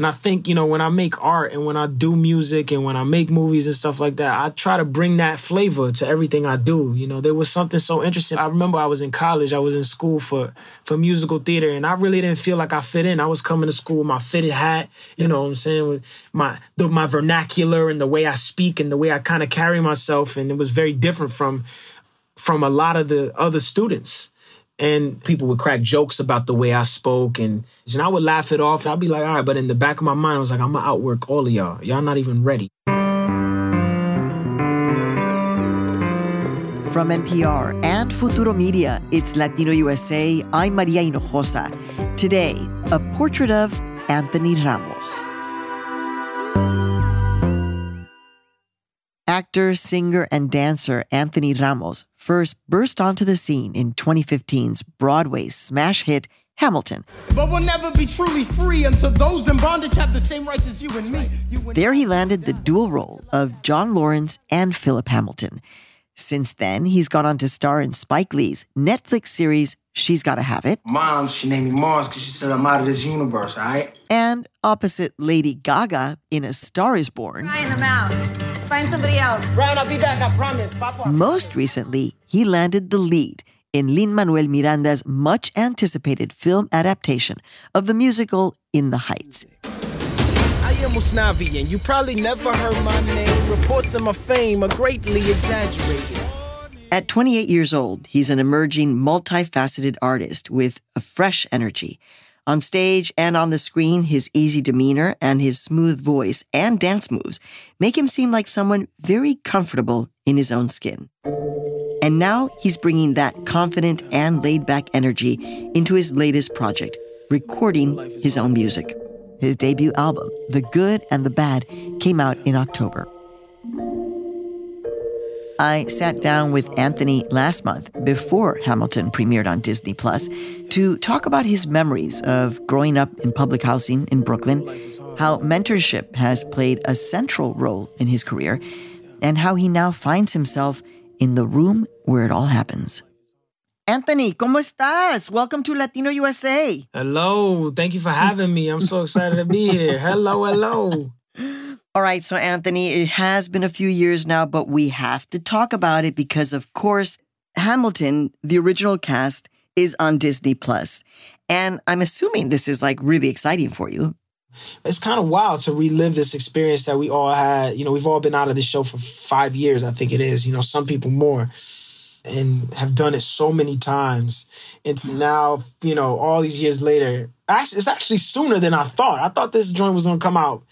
And I think, you know, when I make art and when I do music and when I make movies and stuff like that, I try to bring that flavor to everything I do. You know, there was something so interesting. I remember I was in college. I was in school for musical theater, and I really didn't feel like I fit in. I was coming to school with my fitted hat, you know what I'm saying, with my vernacular and the way I speak and the way I kind of carry myself. And it was very different from a lot of the other students. And people would crack jokes about the way I spoke, and I would laugh it off. And I'd be like, all right, but in the back of my mind, I was like, I'm gonna outwork all of y'all. Y'all not even ready. From NPR and Futuro Media, it's Latino USA. I'm Maria Hinojosa. Today, a portrait of Anthony Ramos. Actor, singer, and dancer Anthony Ramos first burst onto the scene in 2015's Broadway smash hit Hamilton. But we'll never be truly free until those in bondage have the same rights as you and me. There he landed the dual role of John Lawrence and Philip Hamilton. Since then, he's gone on to star in Spike Lee's Netflix series, She's Gotta Have It. Mom, she named me Mars because she said I'm out of this universe, all right? And opposite Lady Gaga in A Star Is Born. Ryan, I'm out. Find somebody else. Ryan, I'll be back, I promise. Papa. Most recently, he landed the lead in Lin-Manuel Miranda's much-anticipated film adaptation of the musical In the Heights. I am Usnavi, and you probably never heard my name. Reports of my fame are greatly exaggerated. At 28 years old, he's an emerging, multifaceted artist with a fresh energy. On stage and on the screen, his easy demeanor and his smooth voice and dance moves make him seem like someone very comfortable in his own skin. And now he's bringing that confident and laid-back energy into his latest project, recording his own music. His debut album, The Good and the Bad, came out in October. I sat down with Anthony last month before Hamilton premiered on Disney Plus to talk about his memories of growing up in public housing in Brooklyn, how mentorship has played a central role in his career, and how he now finds himself in the room where it all happens. Anthony, ¿cómo estás? Welcome to Latino USA. Hello. Thank you for having me. I'm so excited to be here. Hello, hello. All right, so Anthony, it has been a few years now, but we have to talk about it because, of course, Hamilton, the original cast, is on Disney Plus. And I'm assuming this is, like, really exciting for you. It's kind of wild to relive this experience that we all had. You know, we've all been out of this show for 5 years, I think it is. You know, some people more. And have done it so many times. It's now, you know, all these years later. It's actually sooner than I thought. I thought this joint was going to come out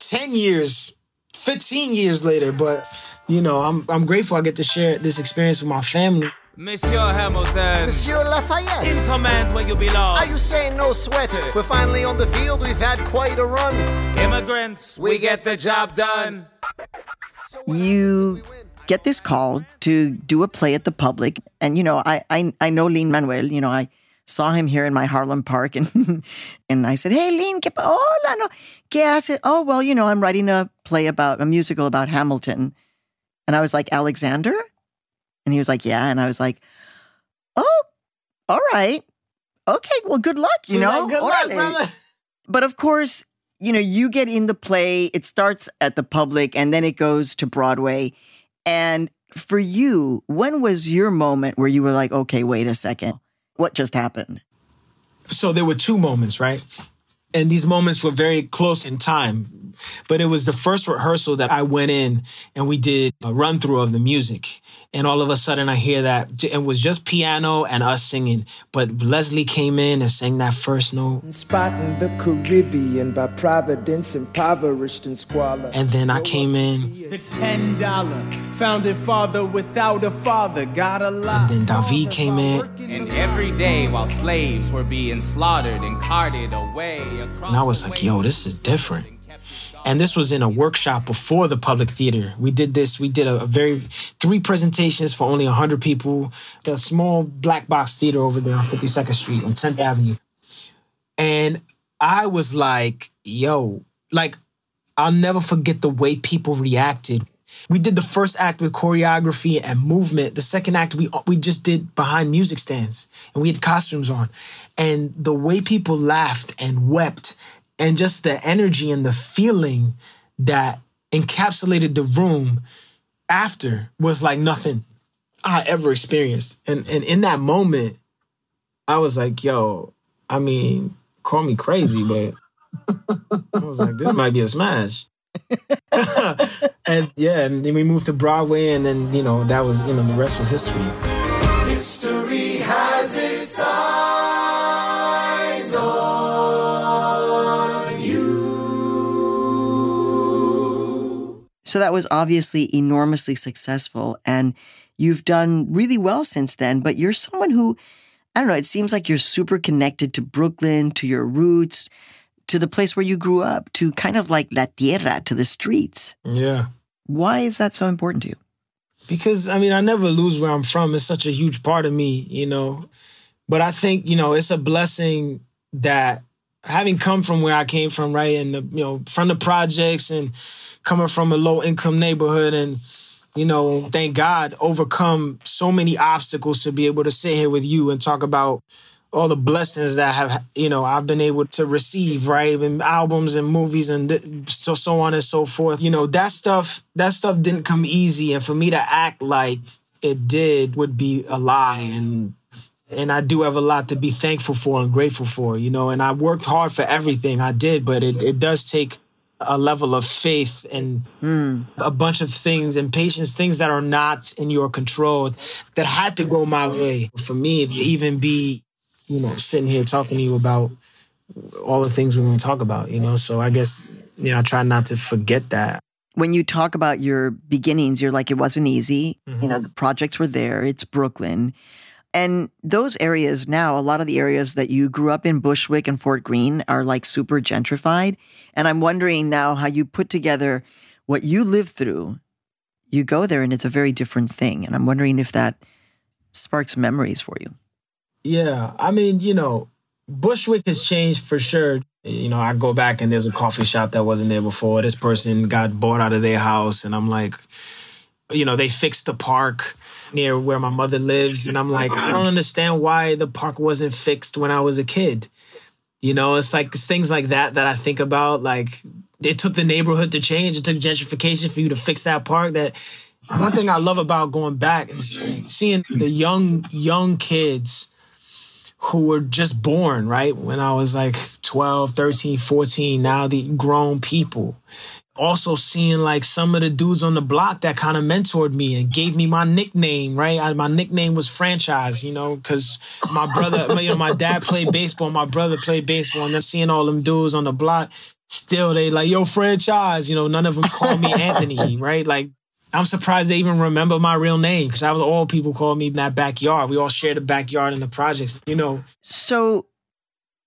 10 years, 15 years later, but, you know, I'm grateful I get to share this experience with my family. Monsieur Hamilton. Monsieur Lafayette. In command where you belong. Are you saying no sweat? We're finally on the field. We've had quite a run. Immigrants, we get the job done. You get this call to do a play at the Public. And, you know, I know Lin-Manuel, you know, I saw him here in my Harlem Park, and I said, hey, Lin, ¿qué pasa? Hola, no. ¿Qué hace? Oh, well, you know, I'm writing a play about, a musical about Hamilton. And I was like, Alexander? And he was like, yeah. And I was like, oh, all right. Okay, well, good luck, you know. Good luck, brother. But of course, you know, you get in the play, it starts at the Public, and then it goes to Broadway. And for you, when was your moment where you were like, okay, wait a second. What just happened? So there were two moments, right? And these moments were very close in time. But it was the first rehearsal that I went in and we did a run through of the music. And all of a sudden I hear that it was just piano and us singing. But Leslie came in and sang that first note. Spotting the Caribbean by Providence, impoverished and squalor. And then I came in. The $10 founded father without a father got a lot. And then David came in. And every day while slaves were being slaughtered and carted away. And I was like, yo, this is different. And this was in a workshop before the Public Theater. We did this. We did three presentations for only 100 people. A small black box theater over there on 52nd Street on 10th Avenue. And I was like, yo, like, I'll never forget the way people reacted. We did the first act with choreography and movement. The second act, we just did behind music stands. And we had costumes on. And the way people laughed and wept and just the energy and the feeling that encapsulated the room after was like nothing I ever experienced. And in that moment, I was like, yo, I mean, call me crazy, but I was like, this might be a smash. And yeah, and then we moved to Broadway, and then, you know, that was, you know, the rest was history. History has its eyes on you. So that was obviously enormously successful, and you've done really well since then, but you're someone who, I don't know, it seems like you're super connected to Brooklyn, to your roots, to the place where you grew up, to kind of like la tierra, to the streets. Yeah. Why is that so important to you? Because, I mean, I never lose where I'm from. It's such a huge part of me, you know. But I think, you know, it's a blessing that having come from where I came from, right, and, the, you know, from the projects and coming from a low-income neighborhood and, you know, thank God, overcome so many obstacles to be able to sit here with you and talk about all the blessings that have, you know, I've been able to receive, right? And albums and movies and so on and so forth. You know, that stuff didn't come easy. And for me to act like it did would be a lie. And I do have a lot to be thankful for and grateful for, you know, and I worked hard for everything I did, but it does take a level of faith and a bunch of things and patience, things that are not in your control that had to go my way for me to even be, you know, sitting here talking to you about all the things we're going to talk about, you know? So I guess, you know, I try not to forget that. When you talk about your beginnings, you're like, it wasn't easy. Mm-hmm. You know, the projects were there. It's Brooklyn. And those areas now, a lot of the areas that you grew up in, Bushwick and Fort Greene, are like super gentrified. And I'm wondering now how you put together what you lived through. You go there and it's a very different thing. And I'm wondering if that sparks memories for you. Yeah. I mean, you know, Bushwick has changed for sure. You know, I go back and there's a coffee shop that wasn't there before. This person got bought out of their house and I'm like, you know, they fixed the park near where my mother lives. And I'm like, I don't understand why the park wasn't fixed when I was a kid. You know, it's like it's things like that I think about. Like, it took the neighborhood to change. It took gentrification for you to fix that park. That one thing I love about going back is seeing the young kids who were just born, right? When I was like 12, 13, 14, now the grown people. Also seeing like some of the dudes on the block that kind of mentored me and gave me my nickname, right? My nickname was Franchise, you know, because my brother, you know, my dad played baseball, my brother played baseball, and then seeing all them dudes on the block, still they like, yo, Franchise, you know, none of them call me Anthony, right? Like, I'm surprised they even remember my real name because that was all people called me in that backyard. We all shared the backyard and the projects, you know. So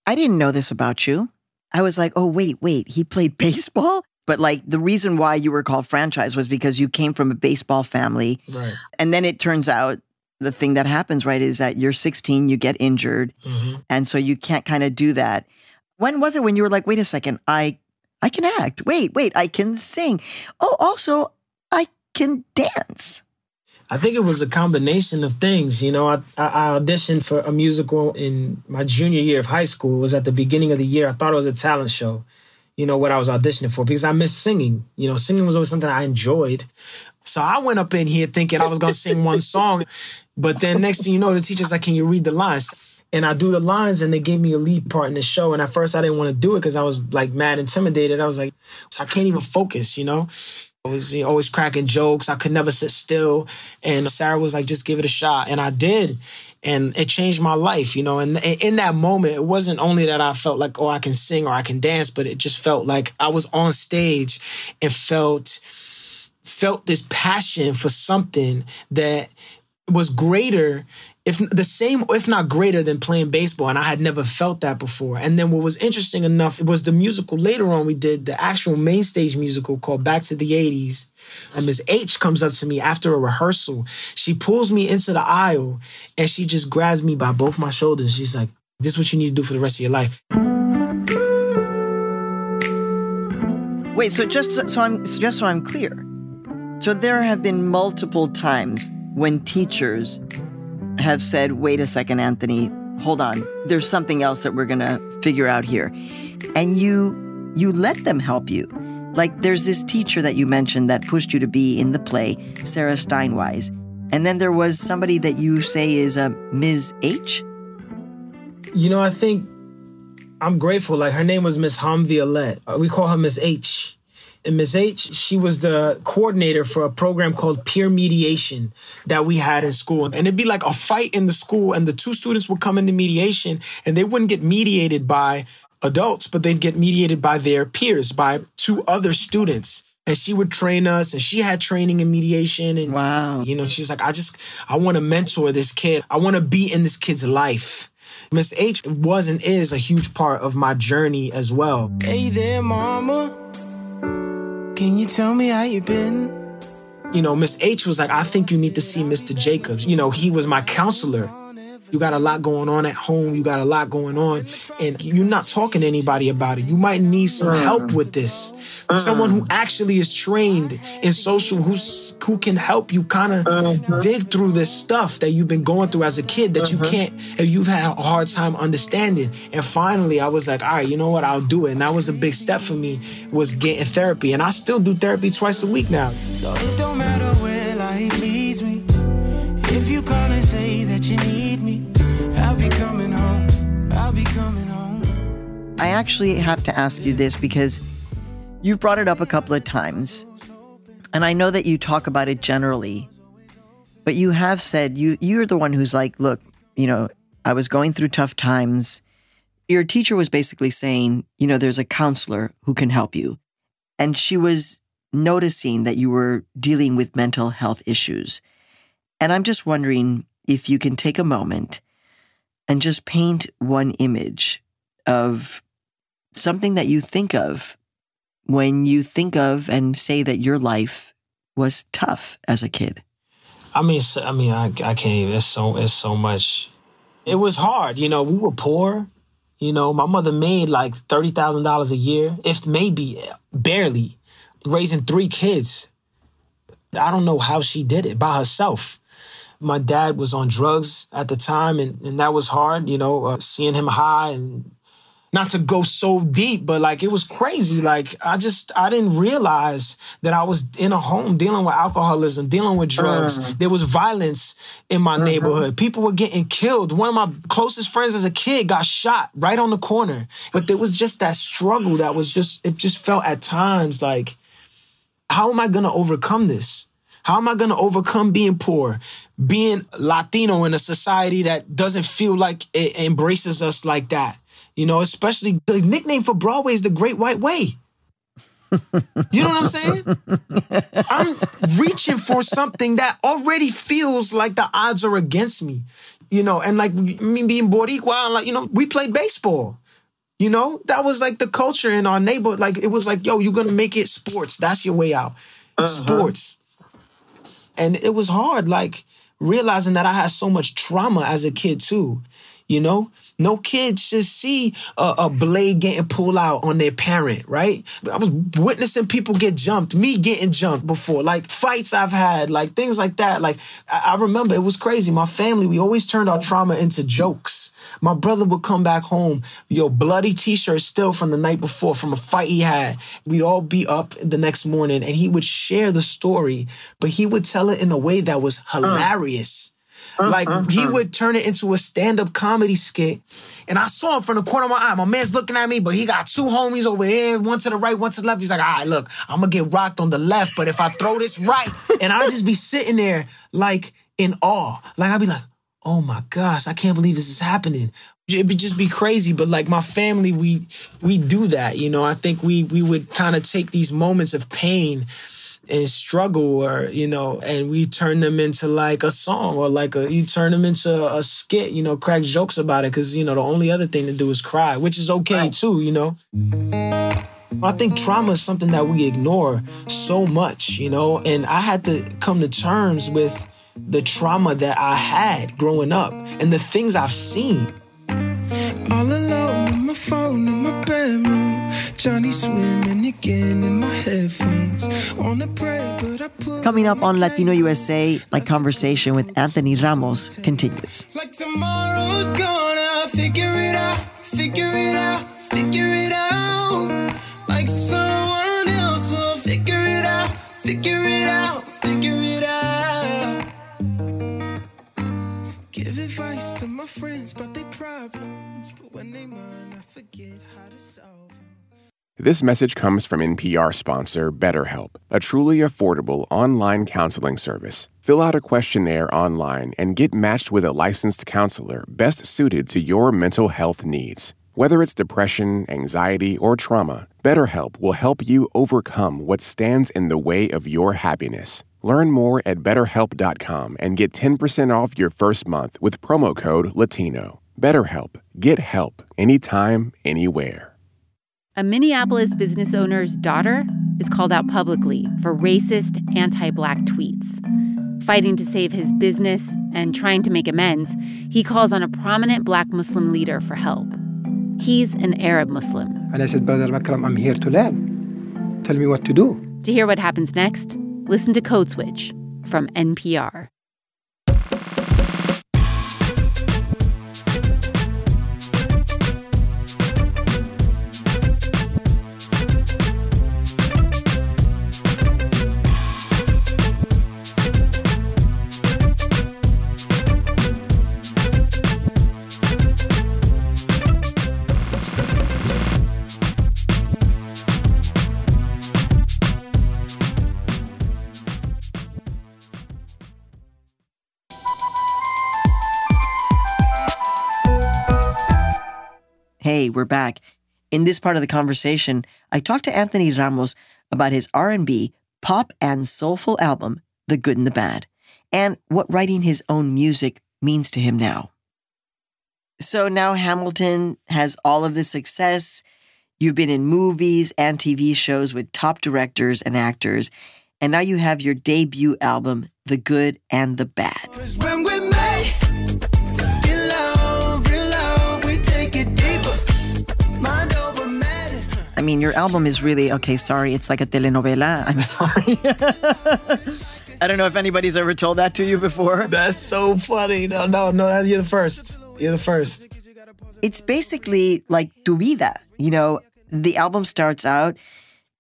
I didn't know this about you. I was like, oh, wait, he played baseball? But like the reason why you were called Franchise was because you came from a baseball family. Right. And then it turns out the thing that happens, right, is that you're 16, you get injured. Mm-hmm. And so you can't kind of do that. When was it when you were like, wait a second, I can act. Wait, I can sing. Oh, also, I can dance. I think it was a combination of things. You know, I auditioned for a musical in my junior year of high school. It was at the beginning of the year. I thought it was a talent show. You know, what I was auditioning for, because I missed singing. You know, singing was always something I enjoyed. So I went up in here thinking I was going to sing one song. But then next thing you know, the teacher's like, can you read the lines? And I do the lines and they gave me a lead part in the show. And at first I didn't want to do it because I was like mad intimidated. I was like, I can't even focus, you know. I was always cracking jokes. I could never sit still. And Sarah was like, just give it a shot. And I did. And it changed my life, you know. And in that moment, it wasn't only that I felt like, oh, I can sing or I can dance, but it just felt like I was on stage and felt this passion for something that was greater, if not greater than playing baseball. And I had never felt that before. And then what was interesting enough, it was the musical later on we did, the actual main stage musical called Back to the 80s. And Ms. H comes up to me after a rehearsal. She pulls me into the aisle and she just grabs me by both my shoulders. She's like, this is what you need to do for the rest of your life. Wait, so just so I'm clear. So there have been multiple times when teachers have said, wait a second, Anthony, hold on. There's something else that we're going to figure out here. And you you let them help you. Like, there's this teacher that you mentioned that pushed you to be in the play, Sarah Steinwise. And then there was somebody that you say is a Ms. H? You know, I think I'm grateful. Like, her name was Miss Hamviolette. We call her Miss H. And Miss H, she was the coordinator for a program called peer mediation that we had in school. And it'd be like a fight in the school, and the two students would come into mediation, and they wouldn't get mediated by adults, but they'd get mediated by their peers, by two other students. And she would train us, and she had training in mediation. And, wow. You know, she's like, I want to mentor this kid. I want to be in this kid's life. Miss H was and is a huge part of my journey as well. Hey there, mama. Can you tell me how you been? You know, Miss H was like, I think you need to see Mr. Jacobs. You know, he was my counselor. You got a lot going on at home. You got a lot going on. And you're not talking to anybody about it. You might need some help with this. Someone who actually is trained in social, who can help you kind of dig through this stuff that you've been going through as a kid that you can't, if you've had a hard time understanding. And finally, I was like, all right, you know what? I'll do it. And that was a big step for me, was getting therapy. And I still do therapy twice a week now. So it don't matter where life leads me. If you call and say that you need me, I'll be coming home. I'll be coming home. I actually have to ask you this because you've brought it up a couple of times. And I know that you talk about it generally. But you have said, you're the one who's like, look, you know, I was going through tough times. Your teacher was basically saying, you know, there's a counselor who can help you. And she was noticing that you were dealing with mental health issues. And I'm just wondering if you can take a moment and just paint one image of something that you think of when you think of and say that your life was tough as a kid. I can't even. It's so much. It was hard. You know, we were poor. You know, my mother made like $30,000 a year, if maybe barely, raising three kids. I don't know how she did it by herself. My dad was on drugs at the time, and that was hard, you know, seeing him high, and not to go so deep, but like, it was crazy. Like, I didn't realize that I was in a home dealing with alcoholism, dealing with drugs. There was violence in my neighborhood. People were getting killed. One of my closest friends as a kid got shot right on the corner. But there was just that struggle that was just, it just felt at times like, how am I going to overcome this? How am I going to overcome being poor, being Latino in a society that doesn't feel like it embraces us like that? You know, especially the nickname for Broadway is the Great White Way. You know what I'm saying? I'm reaching for something that already feels like the odds are against me, you know, and like me being Boricua, like, you know, we played baseball. You know, that was like the culture in our neighborhood. Like, it was like, yo, you're going to make it sports. That's your way out. Sports. And it was hard, like, realizing that I had so much trauma as a kid, too. You know, no kid should see a blade getting pulled out on their parent, right? I was witnessing people get jumped, me getting jumped before, like fights I've had, like things like that. Like, I remember it was crazy. My family, we always turned our trauma into jokes. My brother would come back home, yo, bloody t-shirt still from the night before, from a fight he had. We'd all be up the next morning, and he would share the story, but he would tell it in a way that was hilarious. Like, he would turn it into a stand-up comedy skit. And I saw him from the corner of my eye. My man's looking at me, but he got two homies over here, one to the right, one to the left. He's like, all right, look, I'm going to get rocked on the left, but if I throw this right, and I'll just be sitting there, like, in awe. Like, I'd be like, oh, my gosh, I can't believe this is happening. It would just be crazy. But, like, my family, we do that, you know. I think we would kind of take these moments of pain and struggle, or, you know, and we turn them into like a song, or like you turn them into a skit, you know, crack jokes about it. Because, you know, the only other thing to do is cry, which is okay too, you know. I think trauma is something that we ignore so much, you know, and I had to come to terms with the trauma that I had growing up and the things I've seen. All alone on my phone in my bedroom. Johnny swimming again in my headphones. Wanna pray, but I put. Coming up on Latino USA, my conversation with Anthony Ramos continues. Like tomorrow's gonna figure it out, figure it out, figure it out. This message comes from NPR sponsor BetterHelp, a truly affordable online counseling service. Fill out a questionnaire online and get matched with a licensed counselor best suited to your mental health needs. Whether it's depression, anxiety, or trauma, BetterHelp will help you overcome what stands in the way of your happiness. Learn more at BetterHelp.com and get 10% off your first month with promo code LATINO. BetterHelp. Get help anytime, anywhere. A Minneapolis business owner's daughter is called out publicly for racist, anti-Black tweets. Fighting to save his business and trying to make amends, he calls on a prominent Black Muslim leader for help. He's an Arab Muslim. And I said, Brother Makram, I'm here to learn. Tell me what to do. To hear what happens next, listen to Code Switch from NPR. Hey, we're back. In this part of the conversation, I talked to Anthony Ramos about his R&B, pop, and soulful album, The Good and the Bad, and what writing his own music means to him now. So now Hamilton has all of this success. You've been in movies and TV shows with top directors and actors, and now you have your debut album, The Good and the Bad. I mean, your album is really, okay, sorry, it's like a telenovela. I'm sorry. I don't know if anybody's ever told that to you before. That's so funny. No, you're the first. You're the first. It's basically like Tu Vida. You know, the album starts out,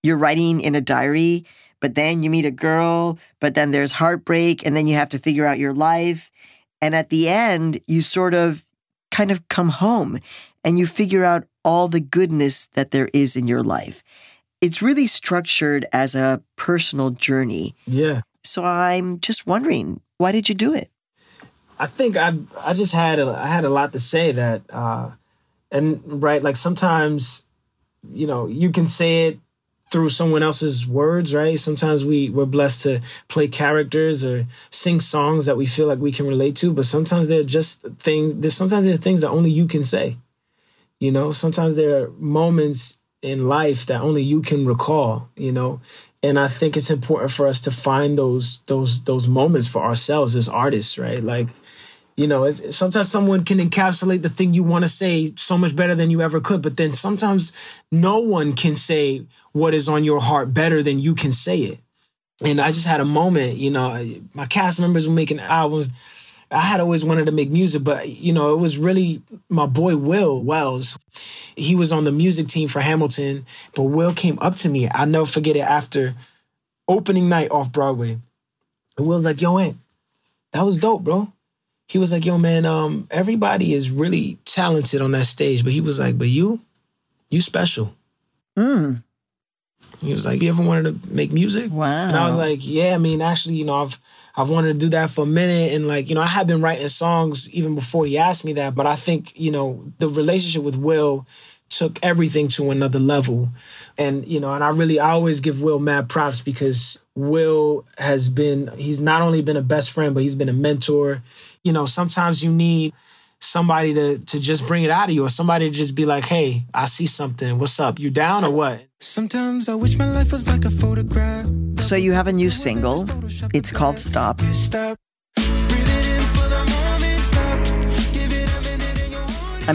you're writing in a diary, but then you meet a girl, but then there's heartbreak, and then you have to figure out your life. And at the end, you sort of kind of come home and you figure out all the goodness that there is in your life. It's really structured as a personal journey. Yeah. So I'm just wondering, why did you do it? I think I had a lot to say that, and right, like sometimes, you know, you can say it through someone else's words, right? Sometimes we're blessed to play characters or sing songs that we feel like we can relate to, but sometimes they're just things, there are things that only you can say. You know, sometimes there are moments in life that only you can recall, you know, and I think it's important for us to find those moments for ourselves as artists, right? Like, you know, sometimes someone can encapsulate the thing you want to say so much better than you ever could, but then sometimes no one can say what is on your heart better than you can say it. And I just had a moment, you know, my cast members were making albums. I had always wanted to make music, but, you know, it was really my boy, Will Wells. He was on the music team for Hamilton, but Will came up to me. I'll never forget it after opening night off Broadway. And Will's like, yo, Ant, that was dope, bro. He was like, yo, man, everybody is really talented on that stage. But he was like, but you special. Mm. He was like, you ever wanted to make music? Wow. And I was like, yeah, I mean, actually, you know, I've wanted to do that for a minute. And like, you know, I had been writing songs even before he asked me that. But I think, you know, the relationship with Will took everything to another level. And, you know, and I always give Will mad props because Will has been, he's not only been a best friend, but he's been a mentor. You know, sometimes you need somebody to just bring it out of you or somebody to just be like, hey, I see something. What's up? You down or what? Sometimes I wish my life was like a photograph. So you have a new single. It's called Stop. I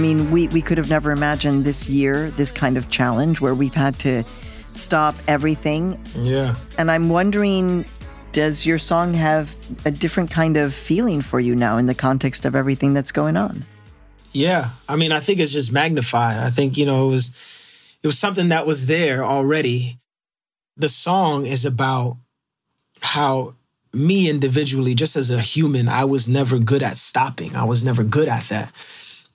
mean, we could have never imagined this year, this kind of challenge where we've had to stop everything. Yeah. And I'm wondering, does your song have a different kind of feeling for you now in the context of everything that's going on? Yeah. I mean, I think it's just magnified. I think, you know, it was something that was there already. The song is about how me individually, just as a human, I was never good at stopping. I was never good at that.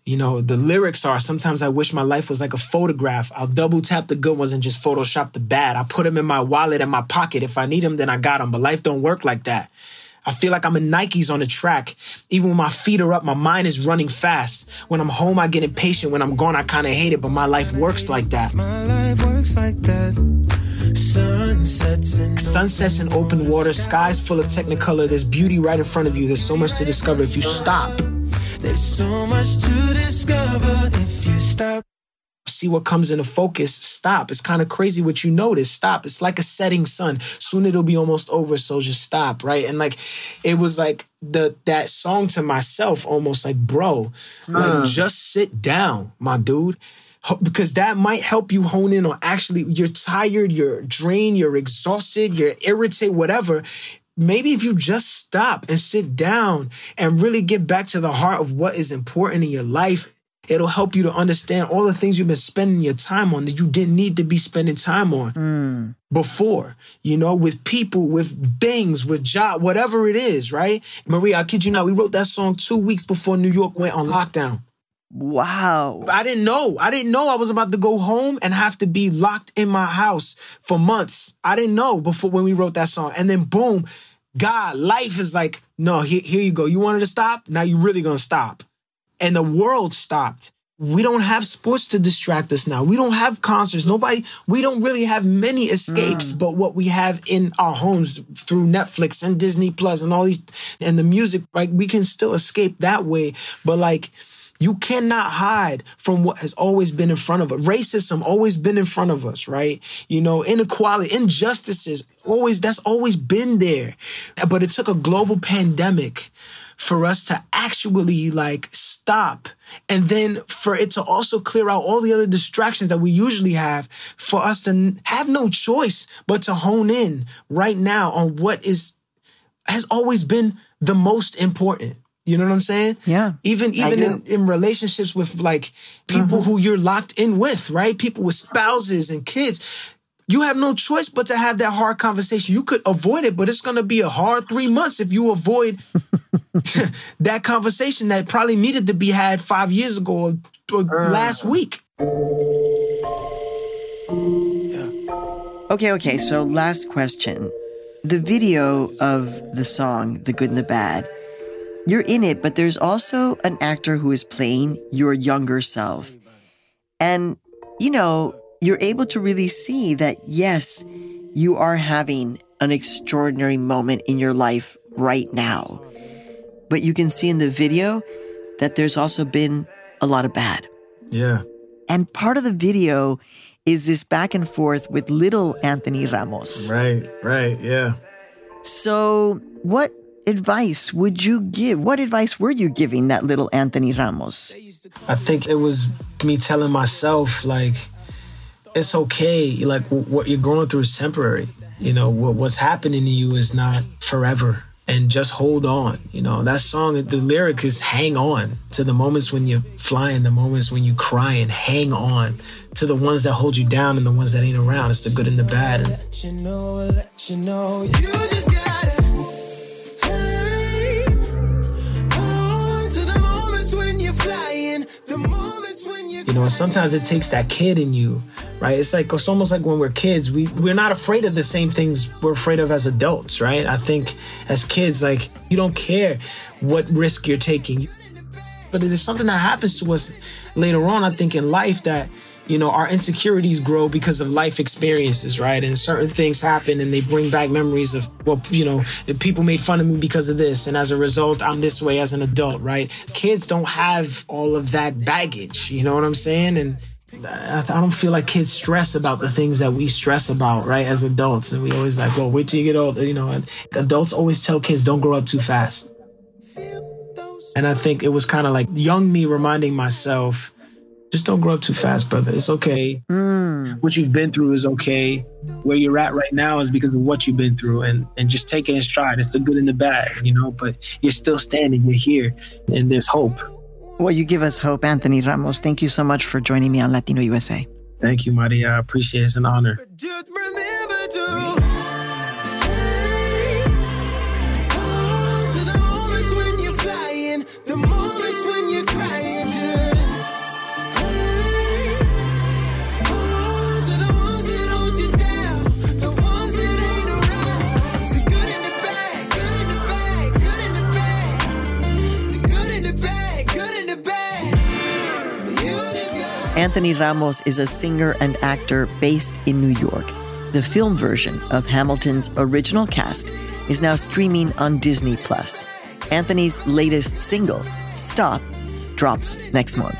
You know, the lyrics are, sometimes I wish my life was like a photograph. I'll double tap the good ones and just Photoshop the bad. I put them in my wallet and my pocket. If I need them, then I got them. But life don't work like that. I feel like I'm in Nikes on the track. Even when my feet are up, my mind is running fast. When I'm home, I get impatient. When I'm gone, I kind of hate it, but my life works like that. My life works like that. Sunsets in open water, skies full of technicolor. There's beauty right in front of you. There's so much to discover if you stop. There's so much to discover if you stop. See what comes into focus. Stop. It's kind of crazy what you notice. Stop. It's like a setting sun. Soon it'll be almost over, so just stop, right? And like, it was like that song to myself, almost like, bro, like just sit down, my dude. Because that might help you hone in on actually, you're tired, you're drained, you're exhausted, you're irritated, whatever. Maybe if you just stop and sit down and really get back to the heart of what is important in your life, it'll help you to understand all the things you've been spending your time on that you didn't need to be spending time on before, you know, with people, with things, with job, whatever it is, right? Maria, I kid you not, we wrote that song 2 weeks before New York went on lockdown. Wow. I didn't know I was about to go home and have to be locked in my house for months. I didn't know before when we wrote that song. And then boom, God, life is like, no, here you go. You wanted to stop? Now you're really going to stop. And the world stopped. We don't have sports to distract us now. We don't have concerts. We don't really have many escapes, but what we have in our homes through Netflix and Disney Plus and all these, and the music, like, we can still escape that way. But like, you cannot hide from what has always been in front of us. Racism always been in front of us, right? You know, inequality, injustices, that's always been there. But it took a global pandemic for us to actually like stop, and then for it to also clear out all the other distractions that we usually have, for us to have no choice but to hone in right now on what has always been the most important. You know what I'm saying? Yeah. Even in relationships with like people who you're locked in with, right? People with spouses and kids. You have no choice but to have that hard conversation. You could avoid it, but it's going to be a hard 3 months if you avoid that conversation that probably needed to be had 5 years ago or last week. Yeah. Okay. So last question. The video of the song, The Good and the Bad, you're in it, but there's also an actor who is playing your younger self. And, you know, you're able to really see that, yes, you are having an extraordinary moment in your life right now. But you can see in the video that there's also been a lot of bad. Yeah. And part of the video is this back and forth with little Anthony Ramos. Right, yeah. So what advice were you giving that little Anthony Ramos? I think it was me telling myself, like, it's okay. Like, what you're going through is temporary. You know, what's happening to you is not forever. And just hold on. You know, that song, the lyric is hang on to the moments when you're flying, the moments when you're crying. Hang on to the ones that hold you down and the ones that ain't around. It's the good and the bad. And let you know. You just got it. You know, sometimes it takes that kid in you, right? It's almost like when we're kids, we're not afraid of the same things we're afraid of as adults, right? I think as kids, like, you don't care what risk you're taking. But there's something that happens to us later on, I think, in life that, you know, our insecurities grow because of life experiences, right? And certain things happen and they bring back memories of, well, you know, people made fun of me because of this. And as a result, I'm this way as an adult, right? Kids don't have all of that baggage, you know what I'm saying? And I don't feel like kids stress about the things that we stress about, right, as adults. And we always like, well, wait till you get older, you know. And adults always tell kids, don't grow up too fast. And I think it was kind of like young me reminding myself, just don't grow up too fast, brother. It's okay. What you've been through is okay. Where you're at right now is because of what you've been through. And just take it in stride. It's the good and the bad, you know, but you're still standing. You're here. And there's hope. Well, you give us hope, Anthony Ramos. Thank you so much for joining me on Latino USA. Thank you, Maria. I appreciate it. It's an honor. Just remember to... The moments when you're crying. Anthony Ramos is a singer and actor based in New York. The film version of Hamilton's original cast is now streaming on Disney Plus. Anthony's latest single, Stop, drops next month.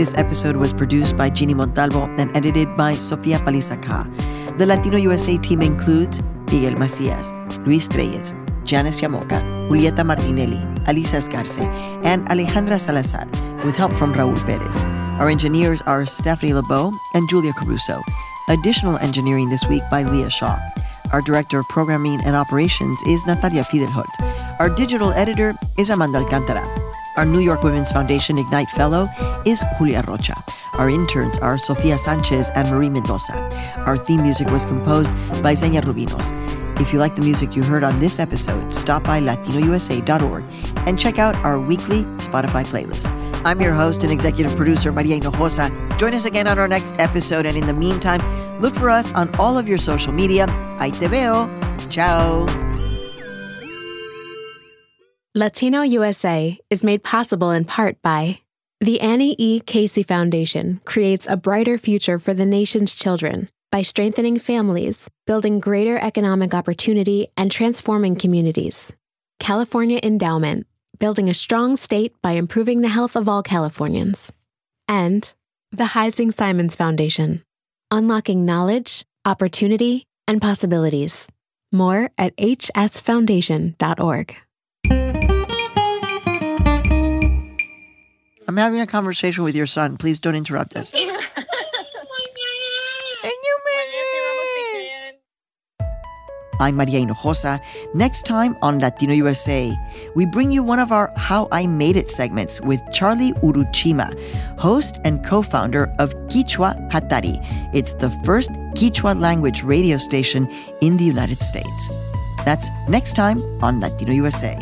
This episode was produced by Ginny Montalvo and edited by Sofia Palizacá. The Latino USA team includes Miguel Macias, Luis Treyes, Janice Yamoka, Julieta Martinelli, Alisa Escarce, and Alejandra Salazar, with help from Raúl Pérez. Our engineers are Stephanie LeBeau and Julia Caruso. Additional engineering this week by Leah Shaw. Our director of programming and operations is Natalia Fidelholt. Our digital editor is Amanda Alcantara. Our New York Women's Foundation Ignite Fellow is Julia Rocha. Our interns are Sofia Sanchez and Maria Mendoza. Our theme music was composed by Zenia Rubinos. If you like the music you heard on this episode, stop by latinousa.org and check out our weekly Spotify playlist. I'm your host and executive producer, Maria Hinojosa. Join us again on our next episode. And in the meantime, look for us on all of your social media. Ahí te veo. Ciao. Latino USA is made possible in part by the Annie E. Casey Foundation creates a brighter future for the nation's children by strengthening families, building greater economic opportunity, and transforming communities. California Endowment, building a strong state by improving the health of all Californians. And the Heising-Simons Foundation, unlocking knowledge, opportunity, and possibilities. More at hsfoundation.org. I'm having a conversation with your son. Please don't interrupt us. I'm Maria Hinojosa. Next time on Latino USA, we bring you one of our How I Made It segments with Charlie Uruchima, host and co-founder of Quichua Hatari. It's the first Quichua language radio station in the United States. That's next time on Latino USA.